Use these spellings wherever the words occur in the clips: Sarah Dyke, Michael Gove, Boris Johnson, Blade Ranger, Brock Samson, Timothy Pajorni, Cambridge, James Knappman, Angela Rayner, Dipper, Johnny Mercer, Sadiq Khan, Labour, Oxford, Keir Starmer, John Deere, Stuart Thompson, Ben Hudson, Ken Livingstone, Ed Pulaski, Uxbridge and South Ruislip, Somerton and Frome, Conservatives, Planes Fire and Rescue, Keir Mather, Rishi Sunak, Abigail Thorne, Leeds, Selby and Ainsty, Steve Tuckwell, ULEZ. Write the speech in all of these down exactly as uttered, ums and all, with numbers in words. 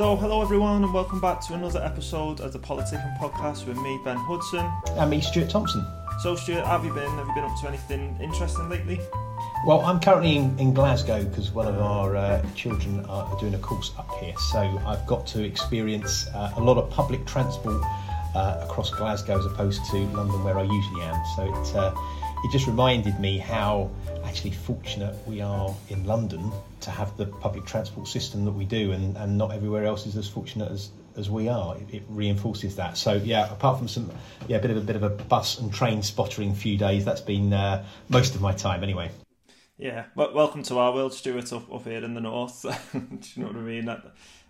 So hello everyone and welcome back to another episode of the Politicking Podcast with me, Ben Hudson. And me, Stuart Thompson. So Stuart, have you been? Have you been up to anything interesting lately? Well, I'm currently in, in Glasgow because one of our uh, children are doing a course up here. So I've got to experience uh, a lot of public transport uh, across Glasgow as opposed to London where I usually am. So it, uh, it just reminded me how actually fortunate we are in London to have the public transport system that we do, and, and not everywhere else is as fortunate as, as we are. It, it reinforces that. So yeah, apart from some yeah, a bit of a bit of a bus and train spottering few days, that's been uh, most of my time anyway. Yeah, well, welcome to our world, Stuart, up, up here in the north. Do you know what I mean?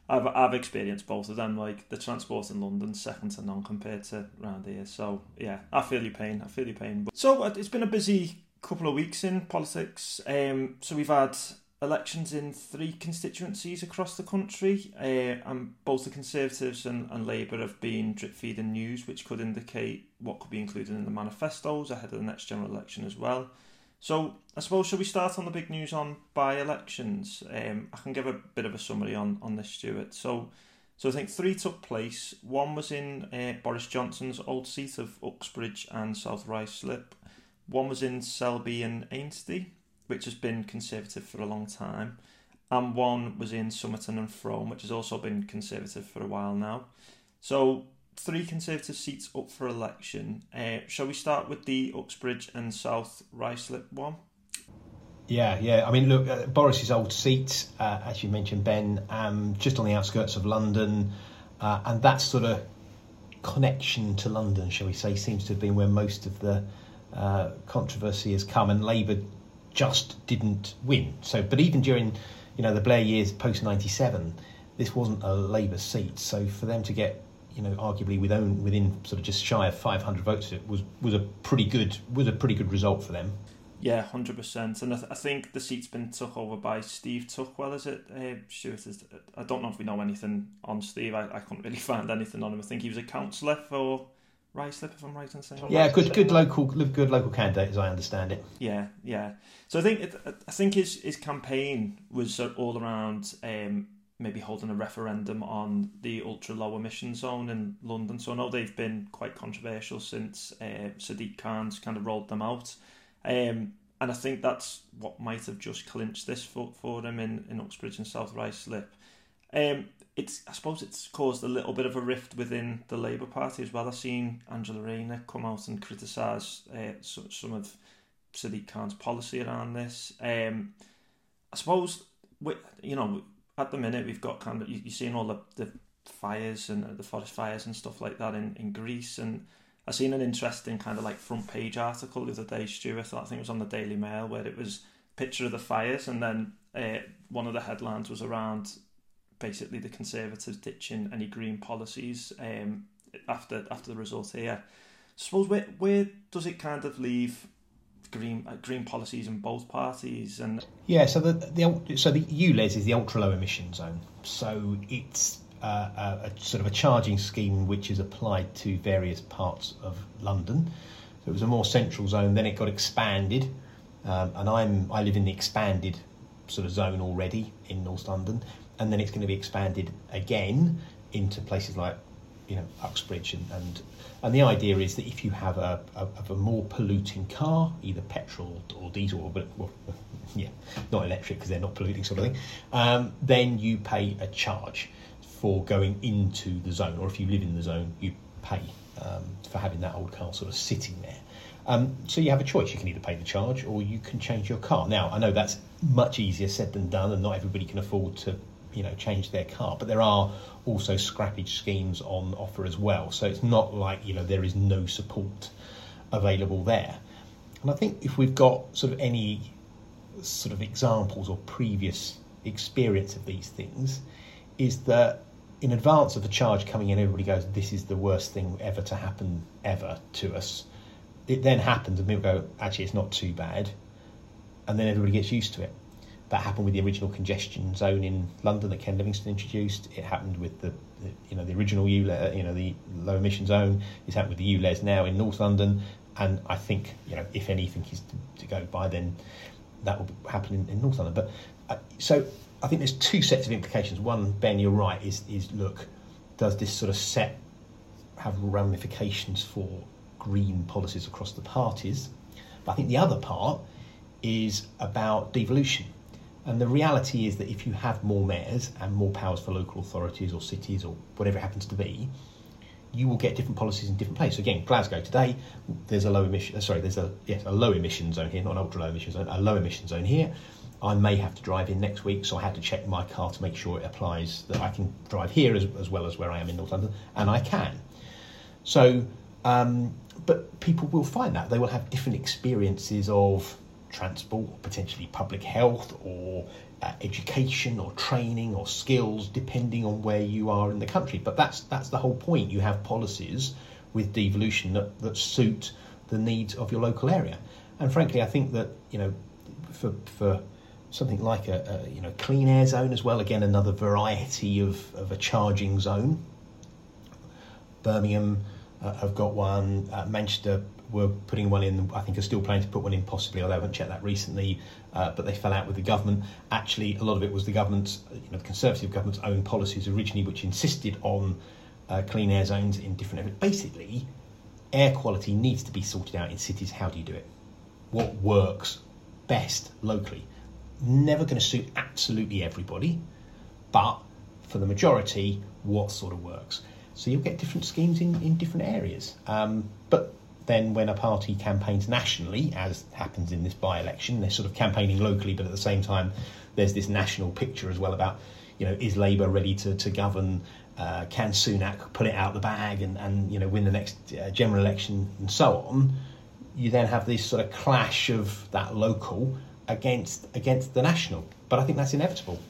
I've I've experienced both of them. Like the transport in London's second to none compared to around here. So yeah, I feel your pain. I feel your pain. So it's been a busy couple of weeks in politics. Um, so we've had elections in three constituencies across the country, uh, and both the Conservatives and, and Labour have been drip-feeding news, which could indicate what could be included in the manifestos ahead of the next general election as well. So I suppose, should we start on the big news on by-elections? Um, I can give a bit of a summary on, on this, Stuart. So so I think three took place. One was in uh, Boris Johnson's old seat of Uxbridge and South Ruislip. One was in Selby and Ainsty, which has been Conservative for a long time. And one was in Somerton and Frome, which has also been Conservative for a while now. So three Conservative seats up for election. Uh, shall we start with the Uxbridge and South Ruislip one? Yeah, yeah. I mean, look, uh, Boris's old seat, uh, as you mentioned, Ben, um, just on the outskirts of London. Uh, and that sort of connection to London, shall we say, seems to have been where most of the Uh, controversy has come, and Labour just didn't win. So, but even during, you know, the Blair years post ninety-seven, this wasn't a Labour seat. So for them to get, you know, arguably within, within sort of just shy of five hundred votes, it was was a pretty good was a pretty good result for them. Yeah, one hundred percent. And I, th- I think the seat's been took over by Steve Tuckwell, is it? Uh, Stuart, is it? I don't know if we know anything on Steve. I, I couldn't really find anything on him. I think he was a councillor for Ruislip, if I'm right in saying. Yeah, good, good local, good local candidate, as I understand it. Yeah, yeah. So I think, it, I think his his campaign was all around um, maybe holding a referendum on the ultra low emission zone in London. So I know they've been quite controversial since uh, Sadiq Khan's kind of rolled them out, um, and I think that's what might have just clinched this for for him in, in Uxbridge and South Ruislip. Um, It's, I suppose it's caused a little bit of a rift within the Labour Party as well. I've seen Angela Rayner come out and criticise uh, some of Sadiq Khan's policy around this. Um, I suppose, we, you know, at the minute we've got kind of, you, you're seeing all the, the fires and uh, the forest fires and stuff like that in, in Greece. And I've seen an interesting kind of like front page article the other day, Stuart, I think it was on the Daily Mail, where it was a picture of the fires and then uh, one of the headlines was around basically the Conservatives ditching any green policies um, after after the result here. I suppose where where does it kind of leave green uh, green policies in both parties? And yeah, so the the so the U L E Z is the ultra low emission zone. So it's uh, a, a sort of a charging scheme which is applied to various parts of London. So it was a more central zone. Then it got expanded, um, and I'm I live in the expanded sort of zone already in North London. And then it's going to be expanded again into places like, you know, Uxbridge. And and, and the idea is that if you have a, a, a more polluting car, either petrol or diesel, or, well, yeah, not electric because they're not polluting sort of thing, um, then you pay a charge for going into the zone. Or if you live in the zone, you pay um, for having that old car sort of sitting there. Um, so you have a choice. You can either pay the charge or you can change your car. Now, I know that's much easier said than done and not everybody can afford to, you know, change their car, but there are also scrappage schemes on offer as well. So it's not like, you know, there is no support available there. And I think if we've got sort of any sort of examples or previous experience of these things, is that in advance of the charge coming in, everybody goes, this is the worst thing ever to happen ever to us. It then happens and people go, actually, it's not too bad. And then everybody gets used to it. That happened with the original congestion zone in London that Ken Livingstone introduced. It happened with the, the you know, the original U L E Z, you know, the low emission zone. It's happened with the U L E Z now in North London. And I think, you know, if anything is to, to go by, then that will happen in, in North London. But uh, so I think there's two sets of implications. One, Ben, you're right, is, is look, does this sort of set have ramifications for green policies across the parties? But I think the other part is about devolution. And the reality is that if you have more mayors and more powers for local authorities or cities or whatever it happens to be, you will get different policies in different places. So again, Glasgow today, there's a low emission, sorry, there's a, yes, a low emission zone here, not an ultra low emission zone, a low emission zone here. I may have to drive in next week, so I had to check my car to make sure it applies, that I can drive here as, as well as where I am in North London, and I can. So, um, but people will find that. They will have different experiences of transport, potentially public health or uh, education or training or skills, depending on where you are in the country. But that's that's the whole point. You have policies with devolution that, that suit the needs of your local area. And frankly, I think that, you know, for for something like a, a you know clean air zone as well, again, another variety of, of a charging zone. Birmingham uh, have got one, uh, Manchester were putting one in, I think are still planning to put one in possibly, although I haven't checked that recently, uh, but they fell out with the government. Actually, a lot of it was the government's, you know, the Conservative government's own policies originally, which insisted on uh, clean air zones in different areas. Basically, air quality needs to be sorted out in cities. How do you do it? What works best locally? Never going to suit absolutely everybody, but for the majority, what sort of works? So you'll get different schemes in, in different areas. Um, but then when a party campaigns nationally, as happens in this by-election, they're sort of campaigning locally, but at the same time, there's this national picture as well about, you know, is Labour ready to, to govern? Uh, can Sunak pull it out the bag and, and you know, win the next uh, general election and so on? You then have this sort of clash of that local against against the national. But I think that's inevitable.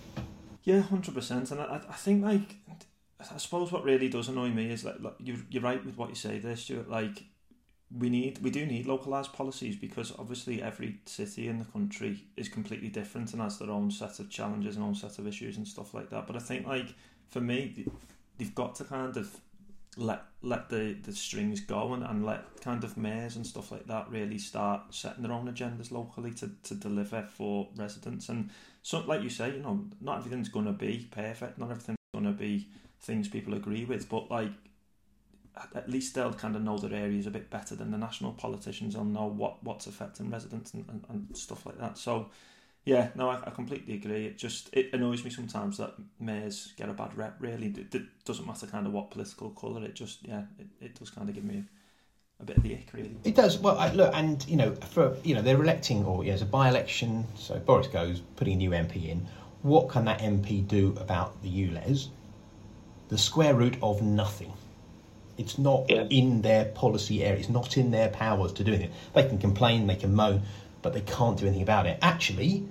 Yeah, one hundred percent. And I, I think, like, I suppose what really does annoy me is, like, like you're, you're right with what you say there, Stuart. Like, we need, we do need localised policies because obviously every city in the country is completely different and has their own set of challenges and own set of issues and stuff like that. But I think, like, for me, they've got to kind of let let the, the strings go and, and let kind of mayors and stuff like that really start setting their own agendas locally to, to deliver for residents. And so, like you say, you know, not everything's going to be perfect, not everything's going to be things people agree with, but, like, at least they'll kind of know their areas a bit better than the national politicians. They'll know what, what's affecting residents and, and, and stuff like that. So, yeah, no, I, I completely agree. It just it annoys me sometimes that mayors get a bad rep, really. It, it doesn't matter kind of what political colour. It just, yeah, it, it does kind of give me a bit of the ick, really. It does. Well, I, look, and, you know, for you know they're electing, or yeah, it's a by-election, so Boris Gove's putting a new M P in. What can that M P do about the U L E Z? The square root of nothing. It's not yeah. in their policy area. It's not in their powers to do anything. They can complain, they can moan, but they can't do anything about it. Actually,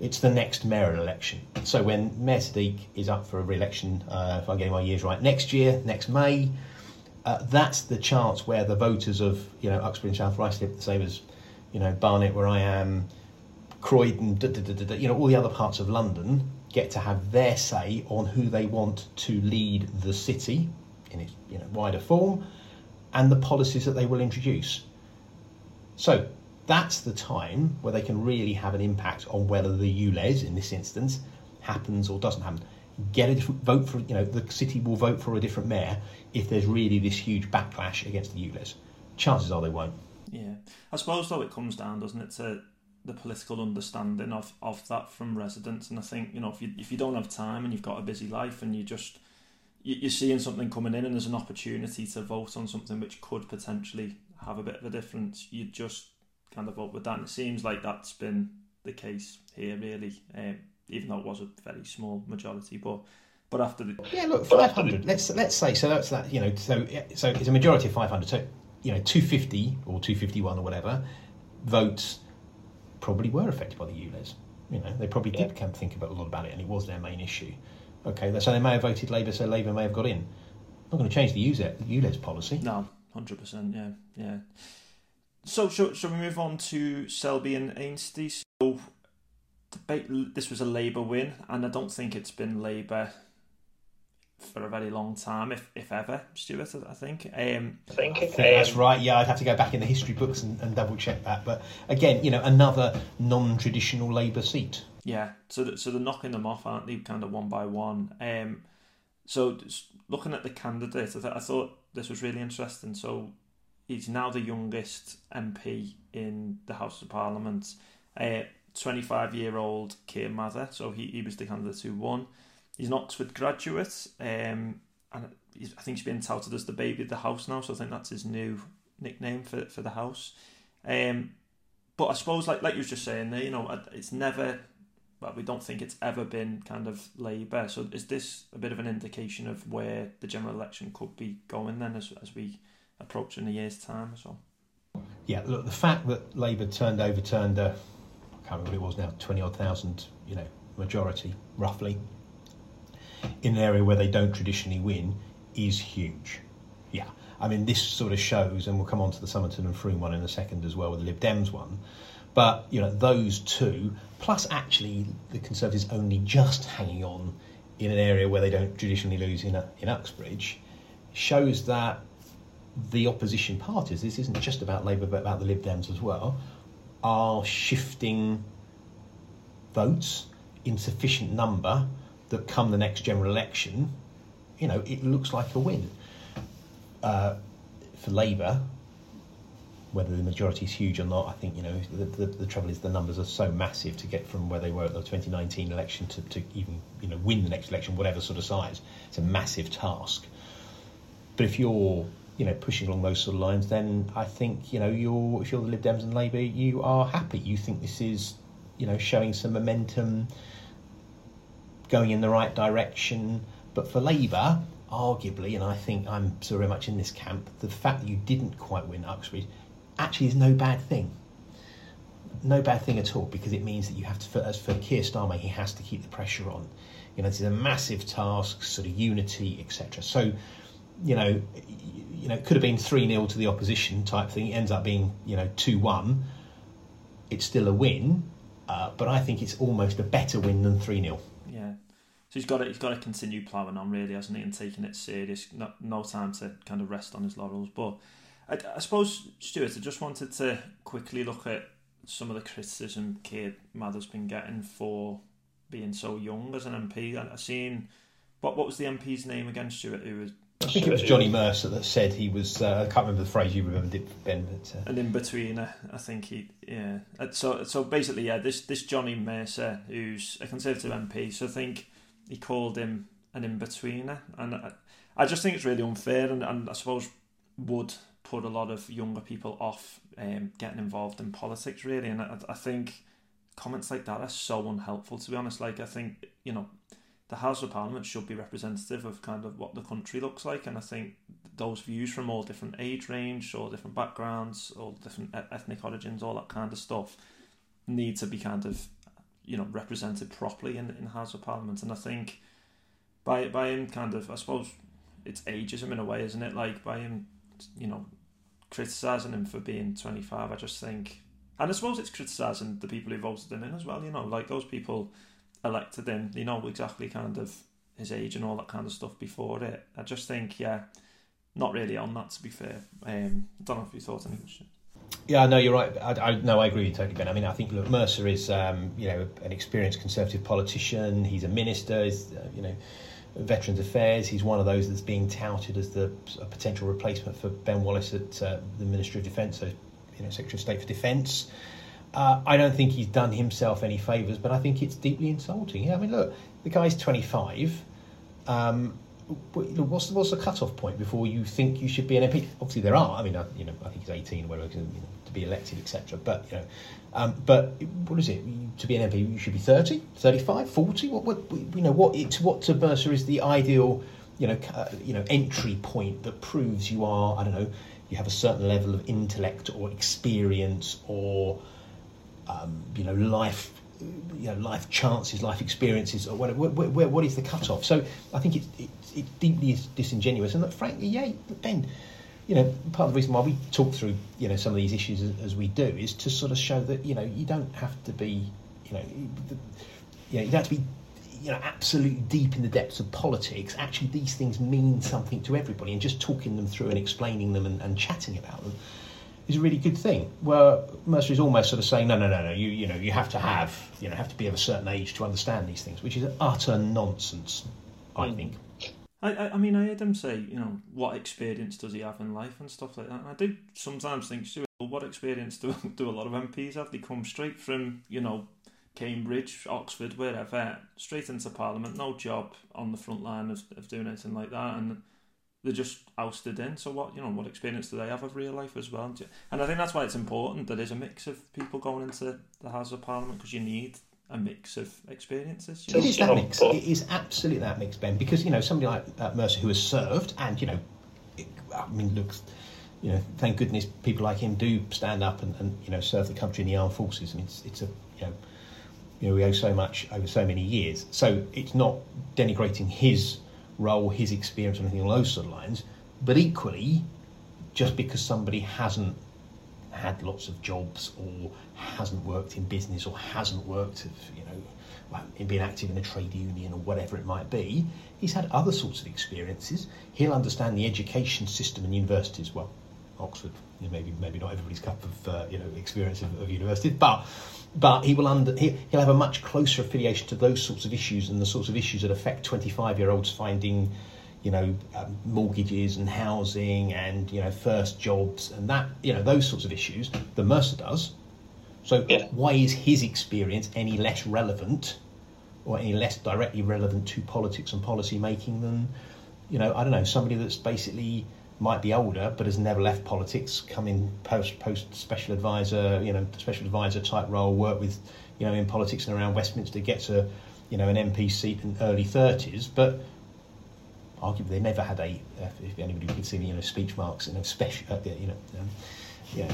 it's the next mayoral election. So when Mayor Sadiq is up for a re-election, uh, if I'm getting my years right, next year, next May, uh, that's the chance where the voters of, you know, Uxbridge and South Ruislip, the same as, you know, Barnet where I am, Croydon, da, da, da, da, da, you know, all the other parts of London get to have their say on who they want to lead the city in its, you know, wider form, and the policies that they will introduce. So that's the time where they can really have an impact on whether the U L E Z, in this instance, happens or doesn't happen. Get a different vote for, you know, the city will vote for a different mayor if there's really this huge backlash against the U L E Z. Chances are they won't. Yeah, I suppose though it comes down, doesn't it, to the political understanding of, of that from residents. And I think, you know, if you if you don't have time and you've got a busy life and you just you're seeing something coming in and there's an opportunity to vote on something which could potentially have a bit of a difference, you just kind of vote with that. And it seems like that's been the case here, really, um, even though it was a very small majority. But but after the yeah, look, five hundred. The, let's let's say so that's that you know so so it's a majority of five hundred. So you know two hundred fifty or two hundred fifty-one or whatever votes probably were affected by the U L E Z. You know they probably did yeah. think about a lot about it, and it was their main issue. Okay, so they may have voted Labour, so Labour may have got in. Not going to change the U L E Z policy. No, one hundred percent, yeah, yeah. So, shall, shall we move on to Selby and Ainsty? So, debate, this was a Labour win, and I don't think it's been Labour for a very long time, if if ever, Stuart, I think. Um, I think, I think um, that's right, yeah, I'd have to go back in the history books and, and double-check that. But, again, you know, another non-traditional Labour seat. Yeah, so that, so they're knocking them off, aren't they? Kind of one by one. Um, so just looking at the candidates, I, th- I thought this was really interesting. So he's now the youngest M P in the House of Parliament. Uh, twenty-five-year-old Keir Mather. So he, he was the candidate who won. He's an Oxford graduate, um, and he's, I think he's been touted as the baby of the house now. So I think that's his new nickname for for the house. Um, but I suppose, like like you were just saying there, you know, it's never. Well, we don't think it's ever been kind of Labour. So is this a bit of an indication of where the general election could be going then, as as we approach in a year's time or so? Yeah, look, the fact that Labour turned over turned a, I can't remember what it was now, twenty odd thousand, you know, majority roughly, in an area where they don't traditionally win, is huge. Yeah, I mean, this sort of shows, and we'll come on to the Somerton and Frome one in a second as well, with the Lib Dems one, but, you know, those two, plus actually the Conservatives only just hanging on in an area where they don't traditionally lose in, a, in Uxbridge, shows that the opposition parties, this isn't just about Labour but about the Lib Dems as well, are shifting votes in sufficient number that come the next general election, you know, it looks like a win. Uh, for Labour, whether the majority is huge or not, I think, you know, the, the, the trouble is the numbers are so massive to get from where they were at the twenty nineteen election to, to even, you know, win the next election, whatever sort of size. It's a massive task. But if you're, you know, pushing along those sort of lines, then I think, you know, you're if you're the Lib Dems and Labour, you are happy. You think this is, you know, showing some momentum, going in the right direction. But for Labour, arguably, and I think I'm so very much in this camp, the fact that you didn't quite win Uxbridge actually is no bad thing. No bad thing at all, because it means that you have to, for, as for Keir Starmer, he has to keep the pressure on. You know, this is a massive task, sort of unity, et cetera. So, you know, you know, it could have been three nil to the opposition type thing. It ends up being, you know, two one. It's still a win, uh, but I think it's almost a better win than three nil. Yeah, so he's got to, he's got to continue ploughing on, really, hasn't he, and taking it serious. No, no time to kind of rest on his laurels. But I, I suppose, Stuart, I just wanted to quickly look at some of the criticism Keir Mather's been getting for being so young as an M P. I, I seen what what was the M P's name again, Stuart? Who was I think it was Johnny Mercer that said he was. Uh, I can't remember the phrase you remembered, it, Ben. But, uh... An in-betweener, I think he. Yeah. So so basically, yeah. This this Johnny Mercer, who's a Conservative M P, so I think he called him an in-betweener, and I, I just think it's really unfair, and, and I suppose would put a lot of younger people off um, getting involved in politics, really. And I, I think comments like that are so unhelpful. To be honest, like I think you know. The House of Parliament should be representative of kind of what the country looks like, and I think those views from all different age range, all different backgrounds, all different ethnic origins, all that kind of stuff need to be kind of, you know, represented properly in in the House of Parliament. And I think by by him kind of, I suppose it's ageism in a way, isn't it? Like by him, you know, criticising him for being twenty-five, I just think, and I suppose it's criticising the people who voted him in as well, you know, like those people elected him, you know, exactly kind of his age and all that kind of stuff before it. I just think, yeah, not really on that, to be fair. Um, I don't know if you thought anything. Yeah, no, you're right. I, I no, I agree with you totally, Ben. I mean, I think look, Mercer is, um, you know, an experienced Conservative politician. He's a minister. He's, uh, you know, Veterans Affairs. He's one of those that's being touted as the a potential replacement for Ben Wallace at uh, the Ministry of Defence, so you know, Secretary of State for Defence. Uh, I don't think he's done himself any favours, but I think it's deeply insulting. Yeah, I mean, look, the guy's twenty-five. Um, what's the, what's the cut-off point before you think you should be an M P? Obviously, there are. I mean, I, you know, I think he's eighteen, or whatever, you know, to be elected, et cetera. But you know, um, but what is it to be an M P? You should be thirty, thirty-five, forty. What, what you know, what it's what to Mercer is the ideal, you know, uh, you know, entry point that proves you are. I don't know. You have a certain level of intellect or experience or Um, you know, life, you know, life chances, life experiences, or whatever. Where, where, what is the cut-off? So I think it's it, it deeply disingenuous, and that, frankly, yeah, Ben, you know, part of the reason why we talk through, you know, some of these issues as, as we do is to sort of show that, you know, you don't have to be, you know, the, you know, you don't have to be, you know, absolutely deep in the depths of politics. Actually, these things mean something to everybody, and just talking them through and explaining them and, and chatting about them is a really good thing. Well, Mercer is almost sort of saying, no, no, no, no, you, you know, you have to have, you know, have to be of a certain age to understand these things, which is utter nonsense, I think. I, I mean, I heard him say, you know, what experience does he have in life and stuff like that. And I do sometimes think, well, what experience do, do a lot of M Ps have? They come straight from, you know, Cambridge, Oxford, wherever, straight into Parliament, no job on the front line of, of doing anything like that, and they're just ousted in. So what, you know, what experience do they have of real life as well? And I think that's why it's important that there's a mix of people going into the Houses of Parliament, because you need a mix of experiences. It is that mix. It is absolutely that mix, Ben, because, you know, somebody like uh, Mercer, who has served, and, you know, it, I mean, look, you know, thank goodness people like him do stand up and, and you know, serve the country in the armed forces. I mean, it's, it's a, you know, you know, we owe so much over so many years. So it's not denigrating his role, his experience, or anything along those sort of lines. But equally, just because somebody hasn't had lots of jobs, or hasn't worked in business, or hasn't worked, of, you know, in being active in a trade union or whatever it might be, he's had other sorts of experiences. He'll understand the education system and universities. Well, Oxford, you know, maybe maybe not everybody's cup of uh, you know, experience of, of universities, but but he will under he, he'll have a much closer affiliation to those sorts of issues and the sorts of issues that affect twenty-five-year-olds finding, you know, um, mortgages and housing and, you know, first jobs and that, you know, those sorts of issues that Mercer does. So yeah. Why is his experience any less relevant or any less directly relevant to politics and policy making than, you know, I don't know, somebody that's basically might be older but has never left politics, come in post post special advisor, you know, special advisor type role, work with, you know, in politics and around Westminster, gets a, you know, an M P seat in early thirties, but arguably they never had a, if anybody could see, you know, speech marks and a special, uh, you know, um, yeah,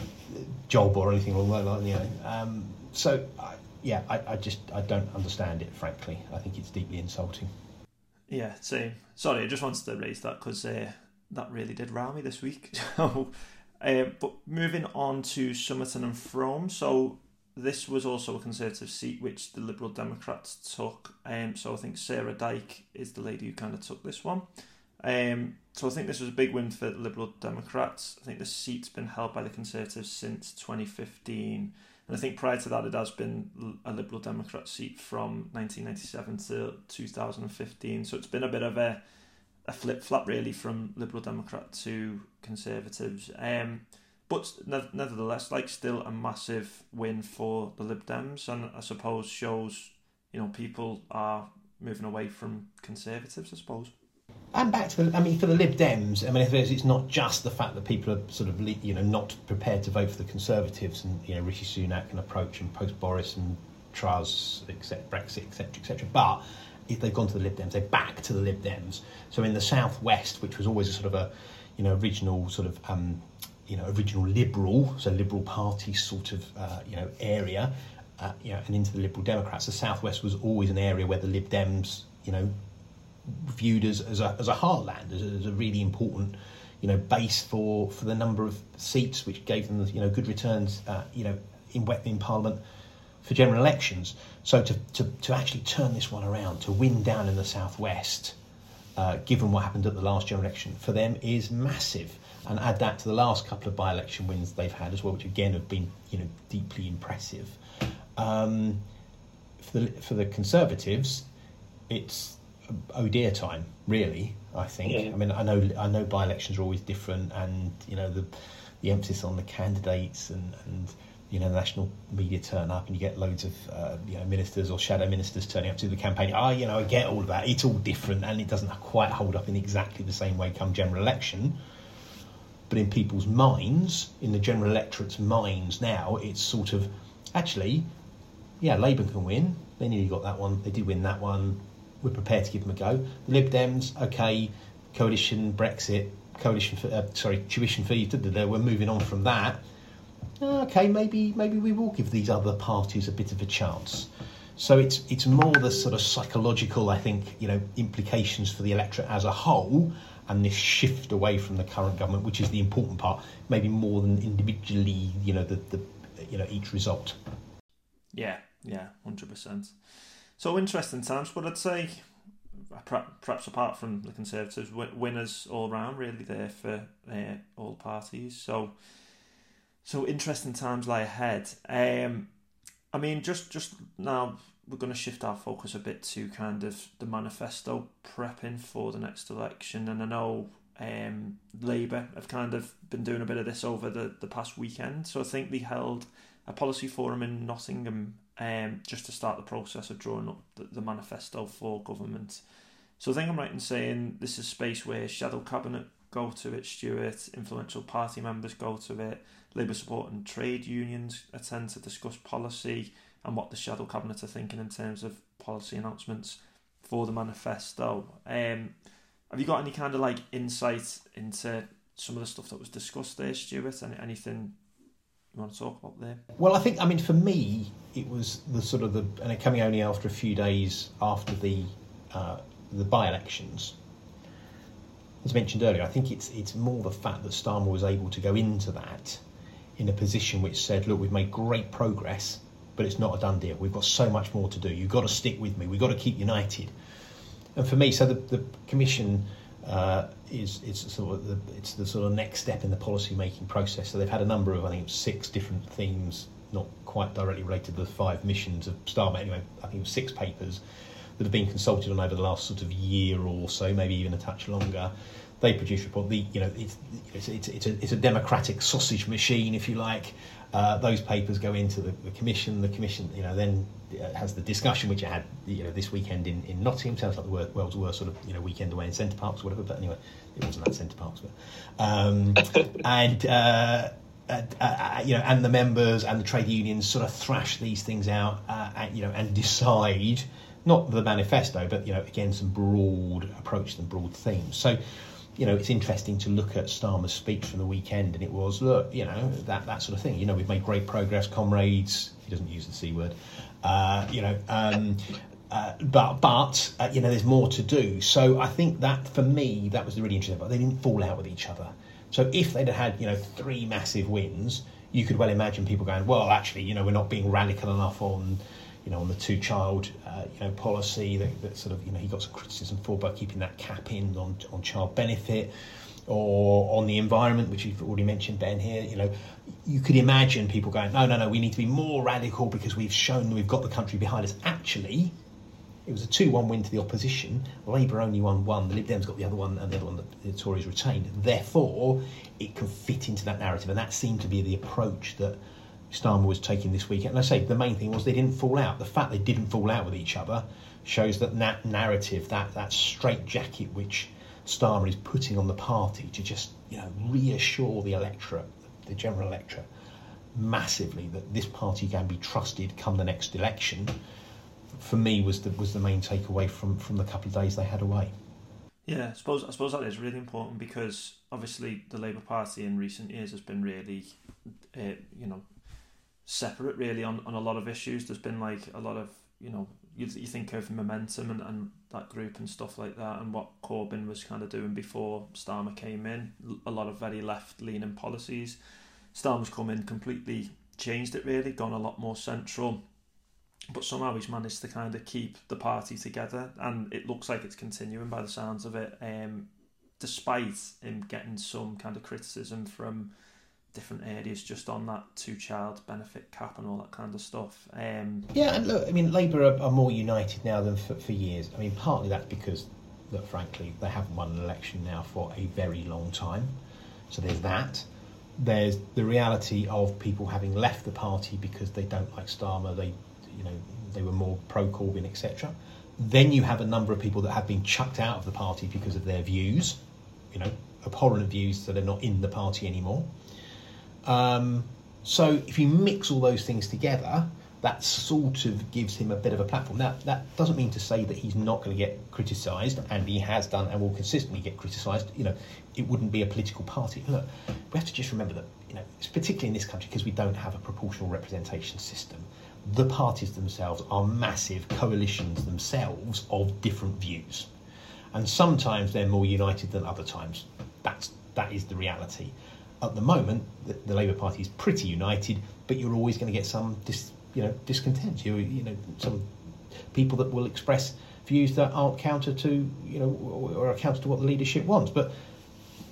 job or anything along that, you know. Um, so I, yeah, I, I just I don't understand it, frankly. I think it's deeply insulting. Yeah, same. Sorry, I just wanted to raise that because Uh... that really did round me this week. So, uh, but moving on to Somerton and Frome. So this was also a Conservative seat which the Liberal Democrats took. Um, so I think Sarah Dyke is the lady who kind of took this one. Um, so I think this was a big win for the Liberal Democrats. I think the seat's been held by the Conservatives since twenty fifteen. And I think prior to that it has been a Liberal Democrat seat from nineteen ninety-seven to two thousand fifteen. So it's been a bit of a a flip-flop really from Liberal Democrat to Conservatives, um, but ne- nevertheless, like, still a massive win for the Lib Dems, and I suppose shows, you know, people are moving away from Conservatives, I suppose. And back to the, I mean, for the Lib Dems, I mean, it's not just the fact that people are sort of, you know, not prepared to vote for the Conservatives, and, you know, Rishi Sunak and approach and post Boris and Truss, et cetera, Brexit, et cetera, et cetera, but if they've gone to the Lib Dems, they're back to the Lib Dems. So in the southwest, which was always a sort of a, you know, original sort of, um, you know, original Liberal, so Liberal Party sort of, uh, you know, area, uh, you know, and into the Liberal Democrats, the southwest was always an area where the Lib Dems, you know, viewed as as a as a heartland, as, as a really important, you know, base for for the number of seats which gave them, you know, good returns, uh, you know, in in Parliament for general elections. So to, to, to actually turn this one around, to win down in the southwest, uh, given what happened at the last general election, for them is massive. And add that to the last couple of by-election wins they've had as well, which again have been, you know, deeply impressive. Um, for the for the Conservatives, it's oh dear time, really. I think. Yeah. I mean, I know I know by-elections are always different, and, you know, the the emphasis on the candidates and and. You know, national media turn up, and you get loads of uh, you know, ministers or shadow ministers turning up to the campaign. Ah, oh, you know, I get all of that. It's all different, and it doesn't quite hold up in exactly the same way come general election. But in people's minds, in the general electorate's minds now, it's sort of, actually, yeah, Labour can win. They nearly got that one. They did win that one. We're prepared to give them a go. The Lib Dems, okay, coalition, Brexit, coalition, for, uh, sorry, tuition fees. We're moving on from that. Okay, maybe maybe we will give these other parties a bit of a chance. So it's it's more the sort of psychological, I think, you know, implications for the electorate as a whole, and this shift away from the current government, which is the important part, maybe more than individually, you know, the, the you know, each result. Yeah, yeah, one hundred percent. So interesting times, but I'd say perhaps apart from the Conservatives, winners all round really there for uh, all parties. So So interesting times lie ahead. Um, I mean, just, just now we're going to shift our focus a bit to kind of the manifesto prepping for the next election. And I know um, Labour have kind of been doing a bit of this over the, the past weekend. So I think they held a policy forum in Nottingham um, just to start the process of drawing up the, the manifesto for government. So I think I'm right in saying this is a space where shadow cabinet go to it, Stuart, influential party members go to it, Labour support and trade unions attend to discuss policy and what the shadow cabinet are thinking in terms of policy announcements for the manifesto. Um, have you got any kind of like insight into some of the stuff that was discussed there, Stuart? Any, anything you want to talk about there? Well, I think, I mean, for me, it was the sort of the, and it coming only after a few days after the uh, the by-elections. As mentioned earlier, I think it's it's more the fact that Starmer was able to go into that in a position which said, look, we've made great progress, but it's not a done deal. We've got so much more to do. You've got to stick with me. We've got to keep united. And for me, so the, the commission uh, is it's sort of the, it's the sort of next step in the policy making process. So they've had a number of, I think, six different themes, not quite directly related to the five missions of Starmer. Anyway, I think it was six papers that have been consulted on over the last sort of year or so, maybe even a touch longer. They produce a report. The, you know, it's it's it's a, it's a democratic sausage machine, if you like. Uh, those papers go into the, the commission. The commission, you know, then has the discussion which I had, you know, this weekend in, in Nottingham. Sounds like the world's worst well, sort of, you know, weekend away in Centre Parks or whatever. But anyway, it wasn't that Centre Parks, but um, and. Uh, Uh, uh, you know, and the members and the trade unions sort of thrash these things out, uh, and, you know, and decide not the manifesto, but, you know, again, some broad approach and broad themes. So, you know, it's interesting to look at Starmer's speech from the weekend, and it was, look, you know, that, that sort of thing. You know, we've made great progress, comrades. He doesn't use the C word, uh, you know, um, uh, but, but uh, you know, there's more to do. So I think that, for me, that was the really interesting part. They didn't fall out with each other. So if they'd had, you know, three massive wins, you could well imagine people going, well, actually, you know, we're not being radical enough on, you know, on the two-child, uh, you know, policy that, that sort of, you know, he got some criticism for by keeping that cap in on, on child benefit or on the environment, which you've already mentioned, Ben, here. You know, you could imagine people going, no, no, no, we need to be more radical because we've shown we've got the country behind us. Actually, it was a two one win to the opposition. Labour only won one. The Lib Dems got the other one, and the other one that the Tories retained. Therefore, it can fit into that narrative, and that seemed to be the approach that Starmer was taking this weekend. And I say the main thing was they didn't fall out. The fact they didn't fall out with each other shows that that narrative, that that straitjacket which Starmer is putting on the party to just, you know, reassure the electorate, the general electorate, massively that this party can be trusted come the next election. For me, was the was the main takeaway from, from the couple of days they had away. Yeah, I suppose I suppose that is really important because obviously the Labour Party in recent years has been really, uh, you know, separate really on, on a lot of issues. There's been like a lot of, you know, you, you think of Momentum and, and that group and stuff like that, and what Corbyn was kind of doing before Starmer came in. A lot of very left leaning policies. Starmer's come in, completely changed it really, gone a lot more central. But somehow he's managed to kind of keep the party together, and it looks like it's continuing by the sounds of it, um, despite him getting some kind of criticism from different areas just on that two-child benefit cap and all that kind of stuff. Um, yeah, and look, I mean, Labour are, are more united now than for, for years. I mean, partly that's because, look, frankly, they haven't won an election now for a very long time. So there's that. There's the reality of people having left the party because they don't like Starmer, they... you know, they were more pro-Corbyn, et cetera. Then you have a number of people that have been chucked out of the party because of their views, you know, abhorrent views, so they're not in the party anymore. Um, so if you mix all those things together, that sort of gives him a bit of a platform. Now, that doesn't mean to say that he's not going to get criticised, and he has done and will consistently get criticised. You know, it wouldn't be a political party. Look, we have to just remember that, you know, it's particularly in this country because we don't have a proportional representation system. The parties themselves are massive coalitions themselves of different views, and sometimes they're more united than other times. That's that is the reality. At the moment, the, the Labour Party is pretty united, but you're always going to get some, dis, you know, discontent. You you know, some people that will express views that aren't counter to, you know, or are counter to what the leadership wants. But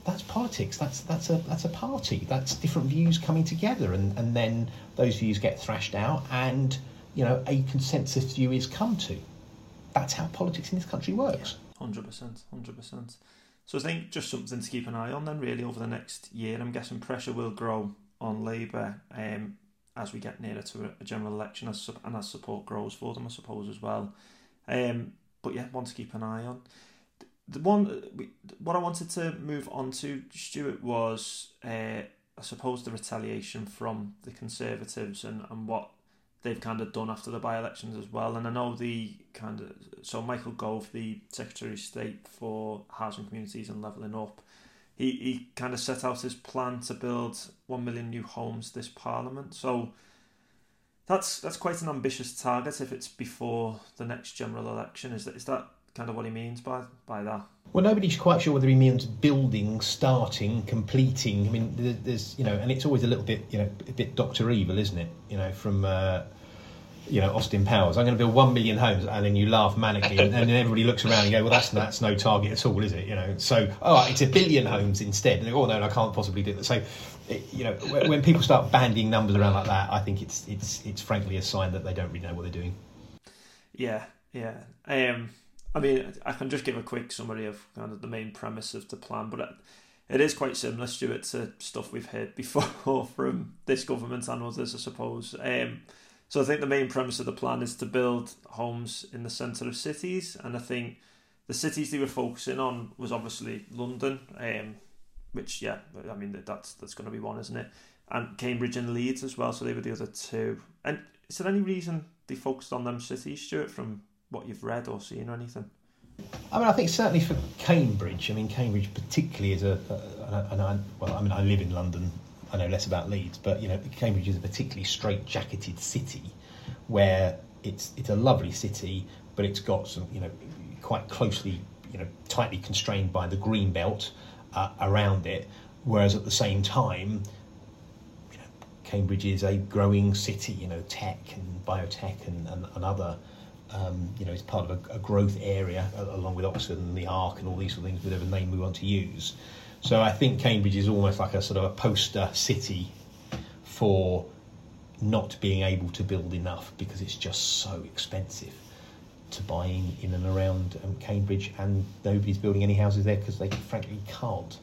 that's politics. That's that's a that's a party. That's different views coming together, and and then those views get thrashed out, and you know a consensus view is come to. That's how politics in this country works. Hundred percent, hundred percent. So I think just something to keep an eye on then, really, over the next year. I'm guessing pressure will grow on Labour um, as we get nearer to a general election, as and as support grows for them, I suppose, as well. Um, but yeah, one to keep an eye on. The one, what I wanted to move on to, Stuart, was uh, I suppose the retaliation from the Conservatives and, and what they've kind of done after the by-elections as well. And I know the kind of so Michael Gove, the Secretary of State for Housing, Communities and Levelling Up, he he kind of set out his plan to build one million new homes this Parliament. So that's that's quite an ambitious target if it's before the next general election. Is that is that kind of what he means by by that? Well, nobody's quite sure whether he means building, starting, completing. I mean, there's, you know, and it's always a little bit, you know, a bit Doctor Evil, isn't it? You know, from, uh, you know, Austin Powers. I'm going to build one million homes, and then you laugh manically, and then everybody looks around and go, well, that's that's no target at all, is it? You know, so, oh, it's a billion homes instead. And they go, oh, no, no, I can't possibly do that. So, it, you know, when, when people start bandying numbers around like that, I think it's, it's, it's frankly a sign that they don't really know what they're doing. Yeah, yeah. Um... I mean, I can just give a quick summary of kind of the main premise of the plan, but it, it is quite similar, Stuart, to stuff we've heard before from this government and others, I suppose. Um, so I think the main premise of the plan is to build homes in the centre of cities, and I think the cities they were focusing on was obviously London, um, which, yeah, I mean, that's that's going to be one, isn't it? And Cambridge and Leeds as well, so they were the other two. And is there any reason they focused on them cities, Stuart, from what you've read or seen or anything? I mean, I think certainly for Cambridge, I mean, Cambridge particularly is a, a, a, a, a well, I mean, I live in London, I know less about Leeds, but, you know, Cambridge is a particularly straight-jacketed city where it's it's a lovely city, but it's got some, you know, quite closely, you know, tightly constrained by the green belt uh, around it, whereas at the same time, you know, Cambridge is a growing city, you know, tech and biotech and, and, and other... Um, you know, it's part of a, a growth area, along with Oxford and the Arc and all these sort of things, whatever name we want to use. So I think Cambridge is almost like a sort of a poster city for not being able to build enough because it's just so expensive to buy in, in and around um, Cambridge, and nobody's building any houses there because they frankly can't.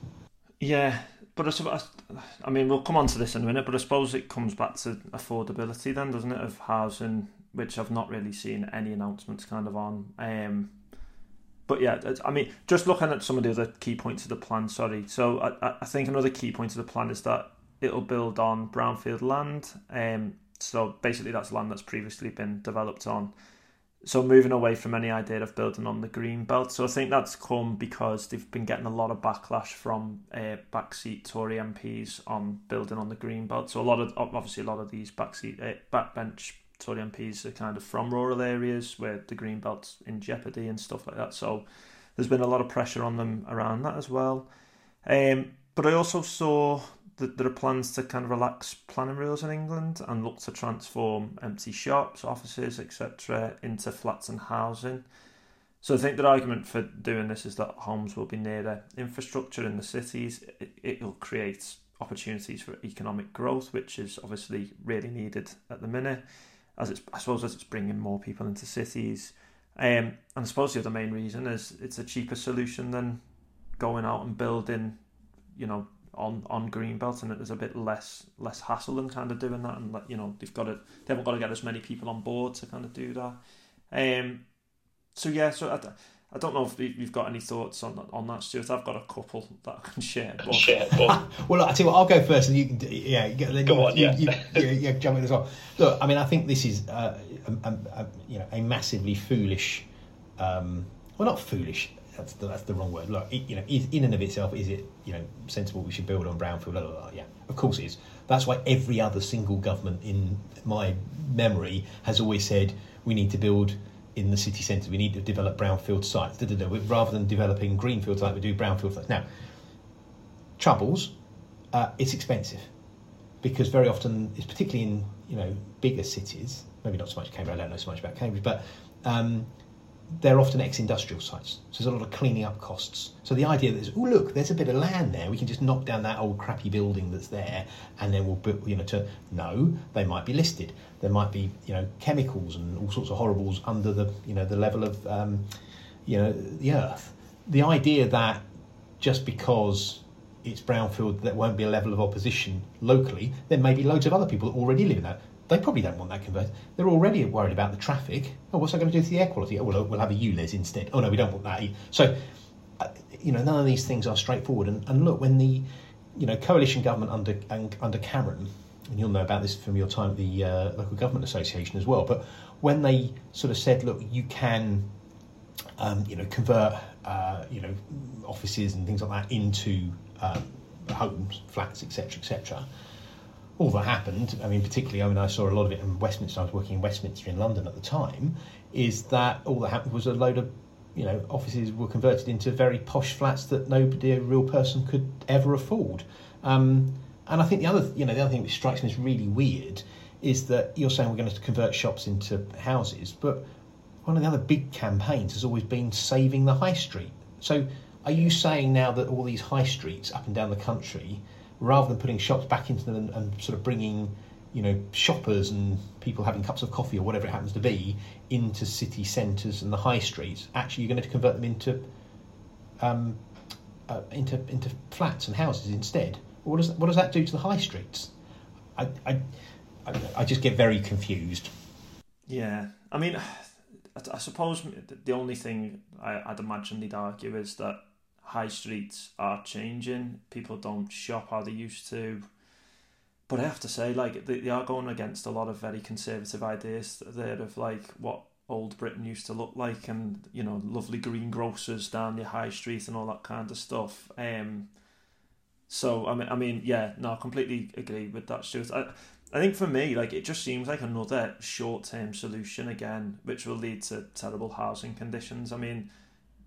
Yeah, but I suppose, I mean, we'll come on to this in a minute, but I suppose it comes back to affordability then, doesn't it, of housing, which I've not really seen any announcements kind of on. Um, but yeah, I mean, just looking at some of the other key points of the plan, sorry. So I, I think another key point of the plan is that it'll build on brownfield land. Um, so basically that's land that's previously been developed on. So moving away from any idea of building on the green belt. So I think that's come because they've been getting a lot of backlash from uh, backseat Tory M Ps on building on the green belt. So a lot of, obviously a lot of these backseat, uh, backbench Tory M Ps are kind of from rural areas where the green belt's in jeopardy and stuff like that. So there's been a lot of pressure on them around that as well. Um, but I also saw that there are plans to kind of relax planning rules in England and look to transform empty shops, offices, et cetera into flats and housing. So I think the argument for doing this is that homes will be nearer infrastructure in the cities. It, it'll create opportunities for economic growth, which is obviously really needed at the minute. As it's, I suppose as it's bringing more people into cities. Um, and I suppose the other main reason is it's a cheaper solution than going out and building, you know, on, on Greenbelt, and there's a bit less less hassle than kind of doing that, and, you know, they've got to, they haven't got to get as many people on board to kind of do that. Um, so, yeah, so I, I don't know if you've got any thoughts on, on that, Stuart. I've got a couple that I can share. But... share but... well, I tell you what, I'll go first, and you can, yeah, you, then go you, on, you, yeah. You, you, you, you jump in as well. Look, I mean, I think this is, uh, a, a, you know, a massively foolish, um, well, not foolish. That's the, that's the wrong word. Look, it, you know, is, in and of itself, is it, you know, sensible? We should build on brownfield. Blah, blah, blah. Yeah, of course it is. That's why every other single government in my memory has always said we need to build in the city centre, we need to develop brownfield sites. Da, da, da. Rather than developing greenfield sites, we do brownfield sites. Now, troubles, uh, it's expensive, because very often, it's particularly in, you know, bigger cities, maybe not so much Cambridge, I don't know so much about Cambridge, but um, they're often ex-industrial sites, so there's a lot of cleaning up costs. So the idea is, oh look, there's a bit of land there, we can just knock down that old crappy building that's there, and then we'll put, you know, to no, they might be listed. There might be, you know, chemicals and all sorts of horribles under the, you know, the level of, um, you know, the earth. The idea that just because it's brownfield, there won't be a level of opposition locally. There may be loads of other people that already live in that. They probably don't want that converted. They're already worried about the traffic. Oh, what's that going to do to the air quality? Oh, well, we'll have a U L E Z instead. Oh, no, we don't want that. So, uh, you know, none of these things are straightforward. And, and look, when the, you know, coalition government under un, under Cameron, and you'll know about this from your time at the uh, Local Government Association as well, but when they sort of said, look, you can, um, you know, convert, uh, you know, offices and things like that into um, homes, flats, et cetera, et cetera, all that happened, I mean, particularly, I mean, I saw a lot of it in Westminster. I was working in Westminster in London at the time. Is that all that happened was a load of, you know, offices were converted into very posh flats that nobody, a real person, could ever afford. Um, and I think the other, you know, the other thing which strikes me as really weird is that you're saying we're going to convert shops into houses, but one of the other big campaigns has always been saving the high street. So, are you saying now that all these high streets up and down the country, rather than putting shops back into them and, and sort of bringing, you know, shoppers and people having cups of coffee or whatever it happens to be into city centres and the high streets, actually you're going to convert them into um, uh, into into flats and houses instead? What does what does that do to the high streets? I I, I, I just get very confused. Yeah, I mean, I, I suppose the only thing I, I'd imagine they'd argue is that high streets are changing. People don't shop how they used to. But I have to say, like, they, they are going against a lot of very conservative ideas there of, like, what old Britain used to look like and, you know, lovely green grocers down the high street and all that kind of stuff. Um, so, I mean, I mean, yeah, no, I completely agree with that, Stuart. I, I think for me, like, it just seems like another short-term solution again, which will lead to terrible housing conditions. I mean,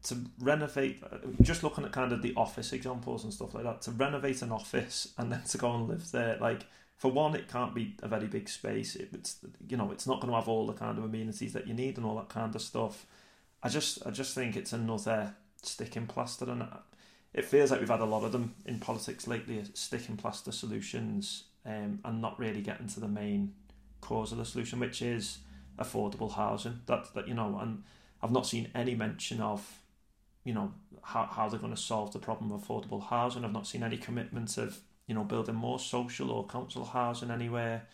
to renovate, just looking at kind of the office examples and stuff like that, to renovate an office and then to go and live there, like, for one, it can't be a very big space. It, it's, you know, it's not going to have all the kind of amenities that you need and all that kind of stuff. I just, I just think it's another stick and plaster, and it feels like we've had a lot of them in politics lately, stick and plaster solutions, um, and not really getting to the main cause of the solution, which is affordable housing. That, that, you know, and I've not seen any mention of, you know, how how they're going to solve the problem of affordable housing. I've not seen any commitments of, you know, building more social or council housing anywhere.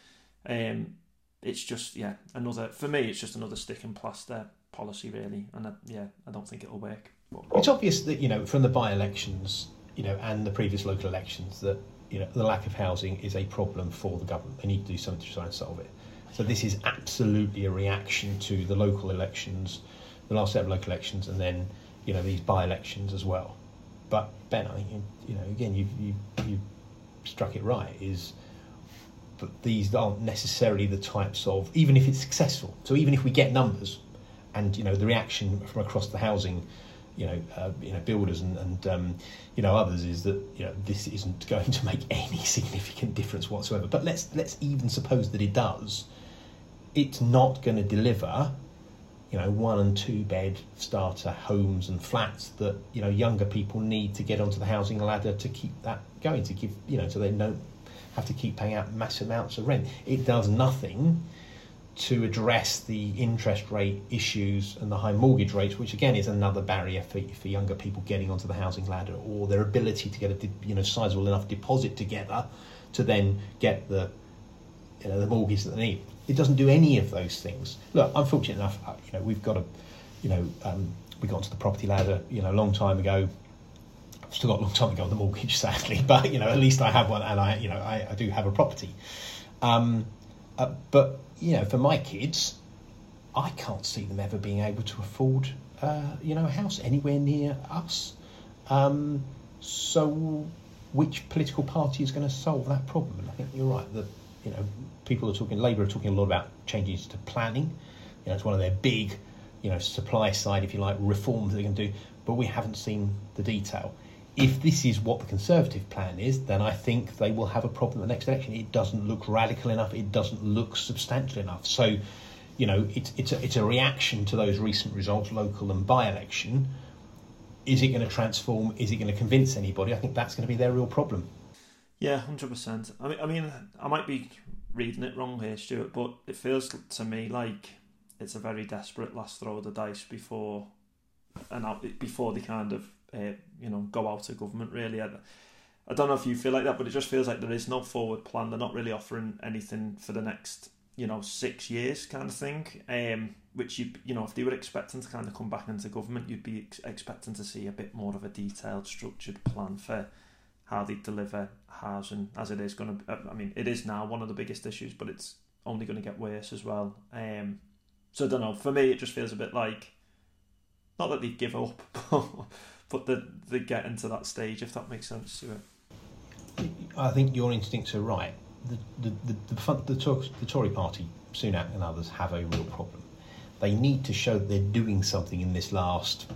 Um, it's just, yeah, another, for me, it's just another stick and plaster policy, really. And I, yeah, I don't think it'll work. But it's obvious that, you know, from the by-elections, you know, and the previous local elections that, you know, the lack of housing is a problem for the government. They need to do something to try and solve it. So this is absolutely a reaction to the local elections, the last set of local elections, and then, you know, these by-elections as well. But Ben, I think, you, you know, again, you you you struck it right, is but these aren't necessarily the types of, even if it's successful, so even if we get numbers and, you know, the reaction from across the housing, you know, uh, you know, builders and, and um, you know, others is that, you know, this isn't going to make any significant difference whatsoever. But let's let's even suppose that it does. It's not going to deliver, you know, one and two bed starter homes and flats that, you know, younger people need to get onto the housing ladder to keep that going, to give, you know, so they don't have to keep paying out massive amounts of rent. It does nothing to address the interest rate issues and the high mortgage rates, which again is another barrier for, for younger people getting onto the housing ladder, or their ability to get a, you know, sizable enough deposit together to then get the, you know, the mortgage that they need. It doesn't do any of those things. Look, I'm fortunate enough, you know, we've got a, you know, um, we got onto the property ladder, you know, a long time ago. I've still got a long time ago on the mortgage, sadly, but, you know, at least I have one, and I, you know, I, I do have a property. Um, uh, but, you know, for my kids, I can't see them ever being able to afford, uh, you know, a house anywhere near us. Um, so which political party is going to solve that problem? And I think you're right, that, you know, people are talking, Labour are talking a lot about changes to planning. You know, it's one of their big, you know, supply side, if you like, reforms they can do, but we haven't seen the detail. If this is what the Conservative plan is, then I think they will have a problem at the next election. It doesn't look radical enough. It doesn't look substantial enough. So, you know, it's it's a, it's a reaction to those recent results, local and by-election. Is it going to transform? Is it going to convince anybody? I think that's going to be their real problem. Yeah, one hundred percent. I mean, I mean, I might be reading it wrong here, Stuart, but it feels to me like it's a very desperate last throw of the dice before, and out, before they kind of uh, you know, go out of government. Really, I, I don't know if you feel like that, but it just feels like there is no forward plan. They're not really offering anything for the next, you know, six years kind of thing, um, which, you you know, if they were expecting to kind of come back into government, you'd be ex- expecting to see a bit more of a detailed, structured plan for how they deliver housing, as it is going to, I mean, it is now one of the biggest issues, but it's only going to get worse as well. Um, so I don't know, for me, it just feels a bit like, not that they give up, but, but they, they get into that stage, if that makes sense to it. I think your instincts are right. The the the, the, the the Tory party, Sunak and others, have a real problem. They need to show that they're doing something in this last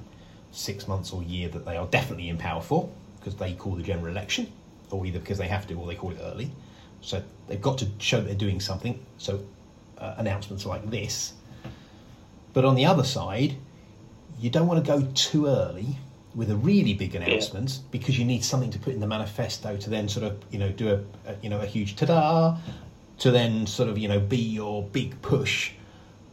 six months or year that they are definitely in power for, because they call the general election, or either because they have to or they call it early. So they've got to show that they're doing something, so uh, announcements like this. But on the other side, you don't want to go too early with a really big announcement, yeah, because you need something to put in the manifesto to then sort of, you know, do a, a you know a huge ta-da, to then sort of, you know, be your big push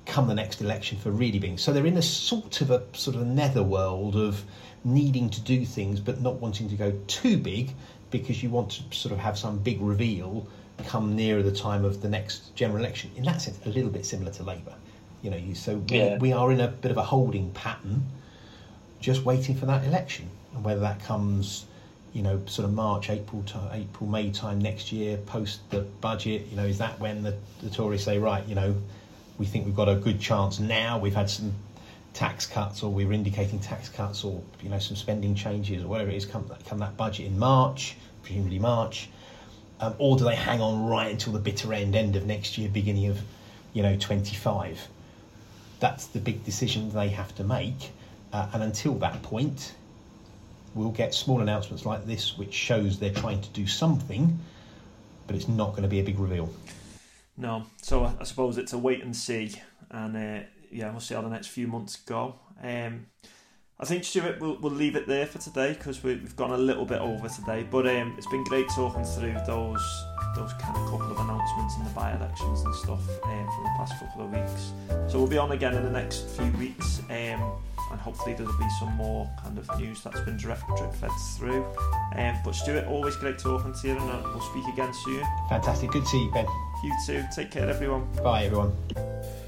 come the next election for really being. So they're in a sort of a sort of a netherworld of needing to do things but not wanting to go too big, because you want to sort of have some big reveal come nearer the time of the next general election. In that sense, a little bit similar to Labour, you know. You so yeah. we, we are in a bit of a holding pattern, just waiting for that election, and whether that comes, you know, sort of March, April, to April, May time next year, post the budget. You know, is that when the, the Tories say, right, you know, we think we've got a good chance now? We've had some tax cuts, or we were indicating tax cuts, or you know, some spending changes, or whatever it is. Come that, come that budget in March, presumably March, um, or do they hang on right until the bitter end, end of next year, beginning of, you know, twenty-five? That's the big decision they have to make. Uh, and until that point, we'll get small announcements like this, which shows they're trying to do something, but it's not going to be a big reveal. No, so I, I suppose it's a wait and see, and uh, yeah, we'll see how the next few months go. Um, I think, Stuart, we'll, we'll leave it there for today, because we, we've gone a little bit over today, but um, it's been great talking through those those kind of couple of announcements and the by-elections and stuff um, from the past couple of weeks. So we'll be on again in the next few weeks. Um, and hopefully there'll be some more kind of news that's been drip, drip fed through. Um, but Stuart, always great talking to you, and we'll speak again soon. Fantastic, good to see you, Ben. You too, take care everyone. Bye everyone.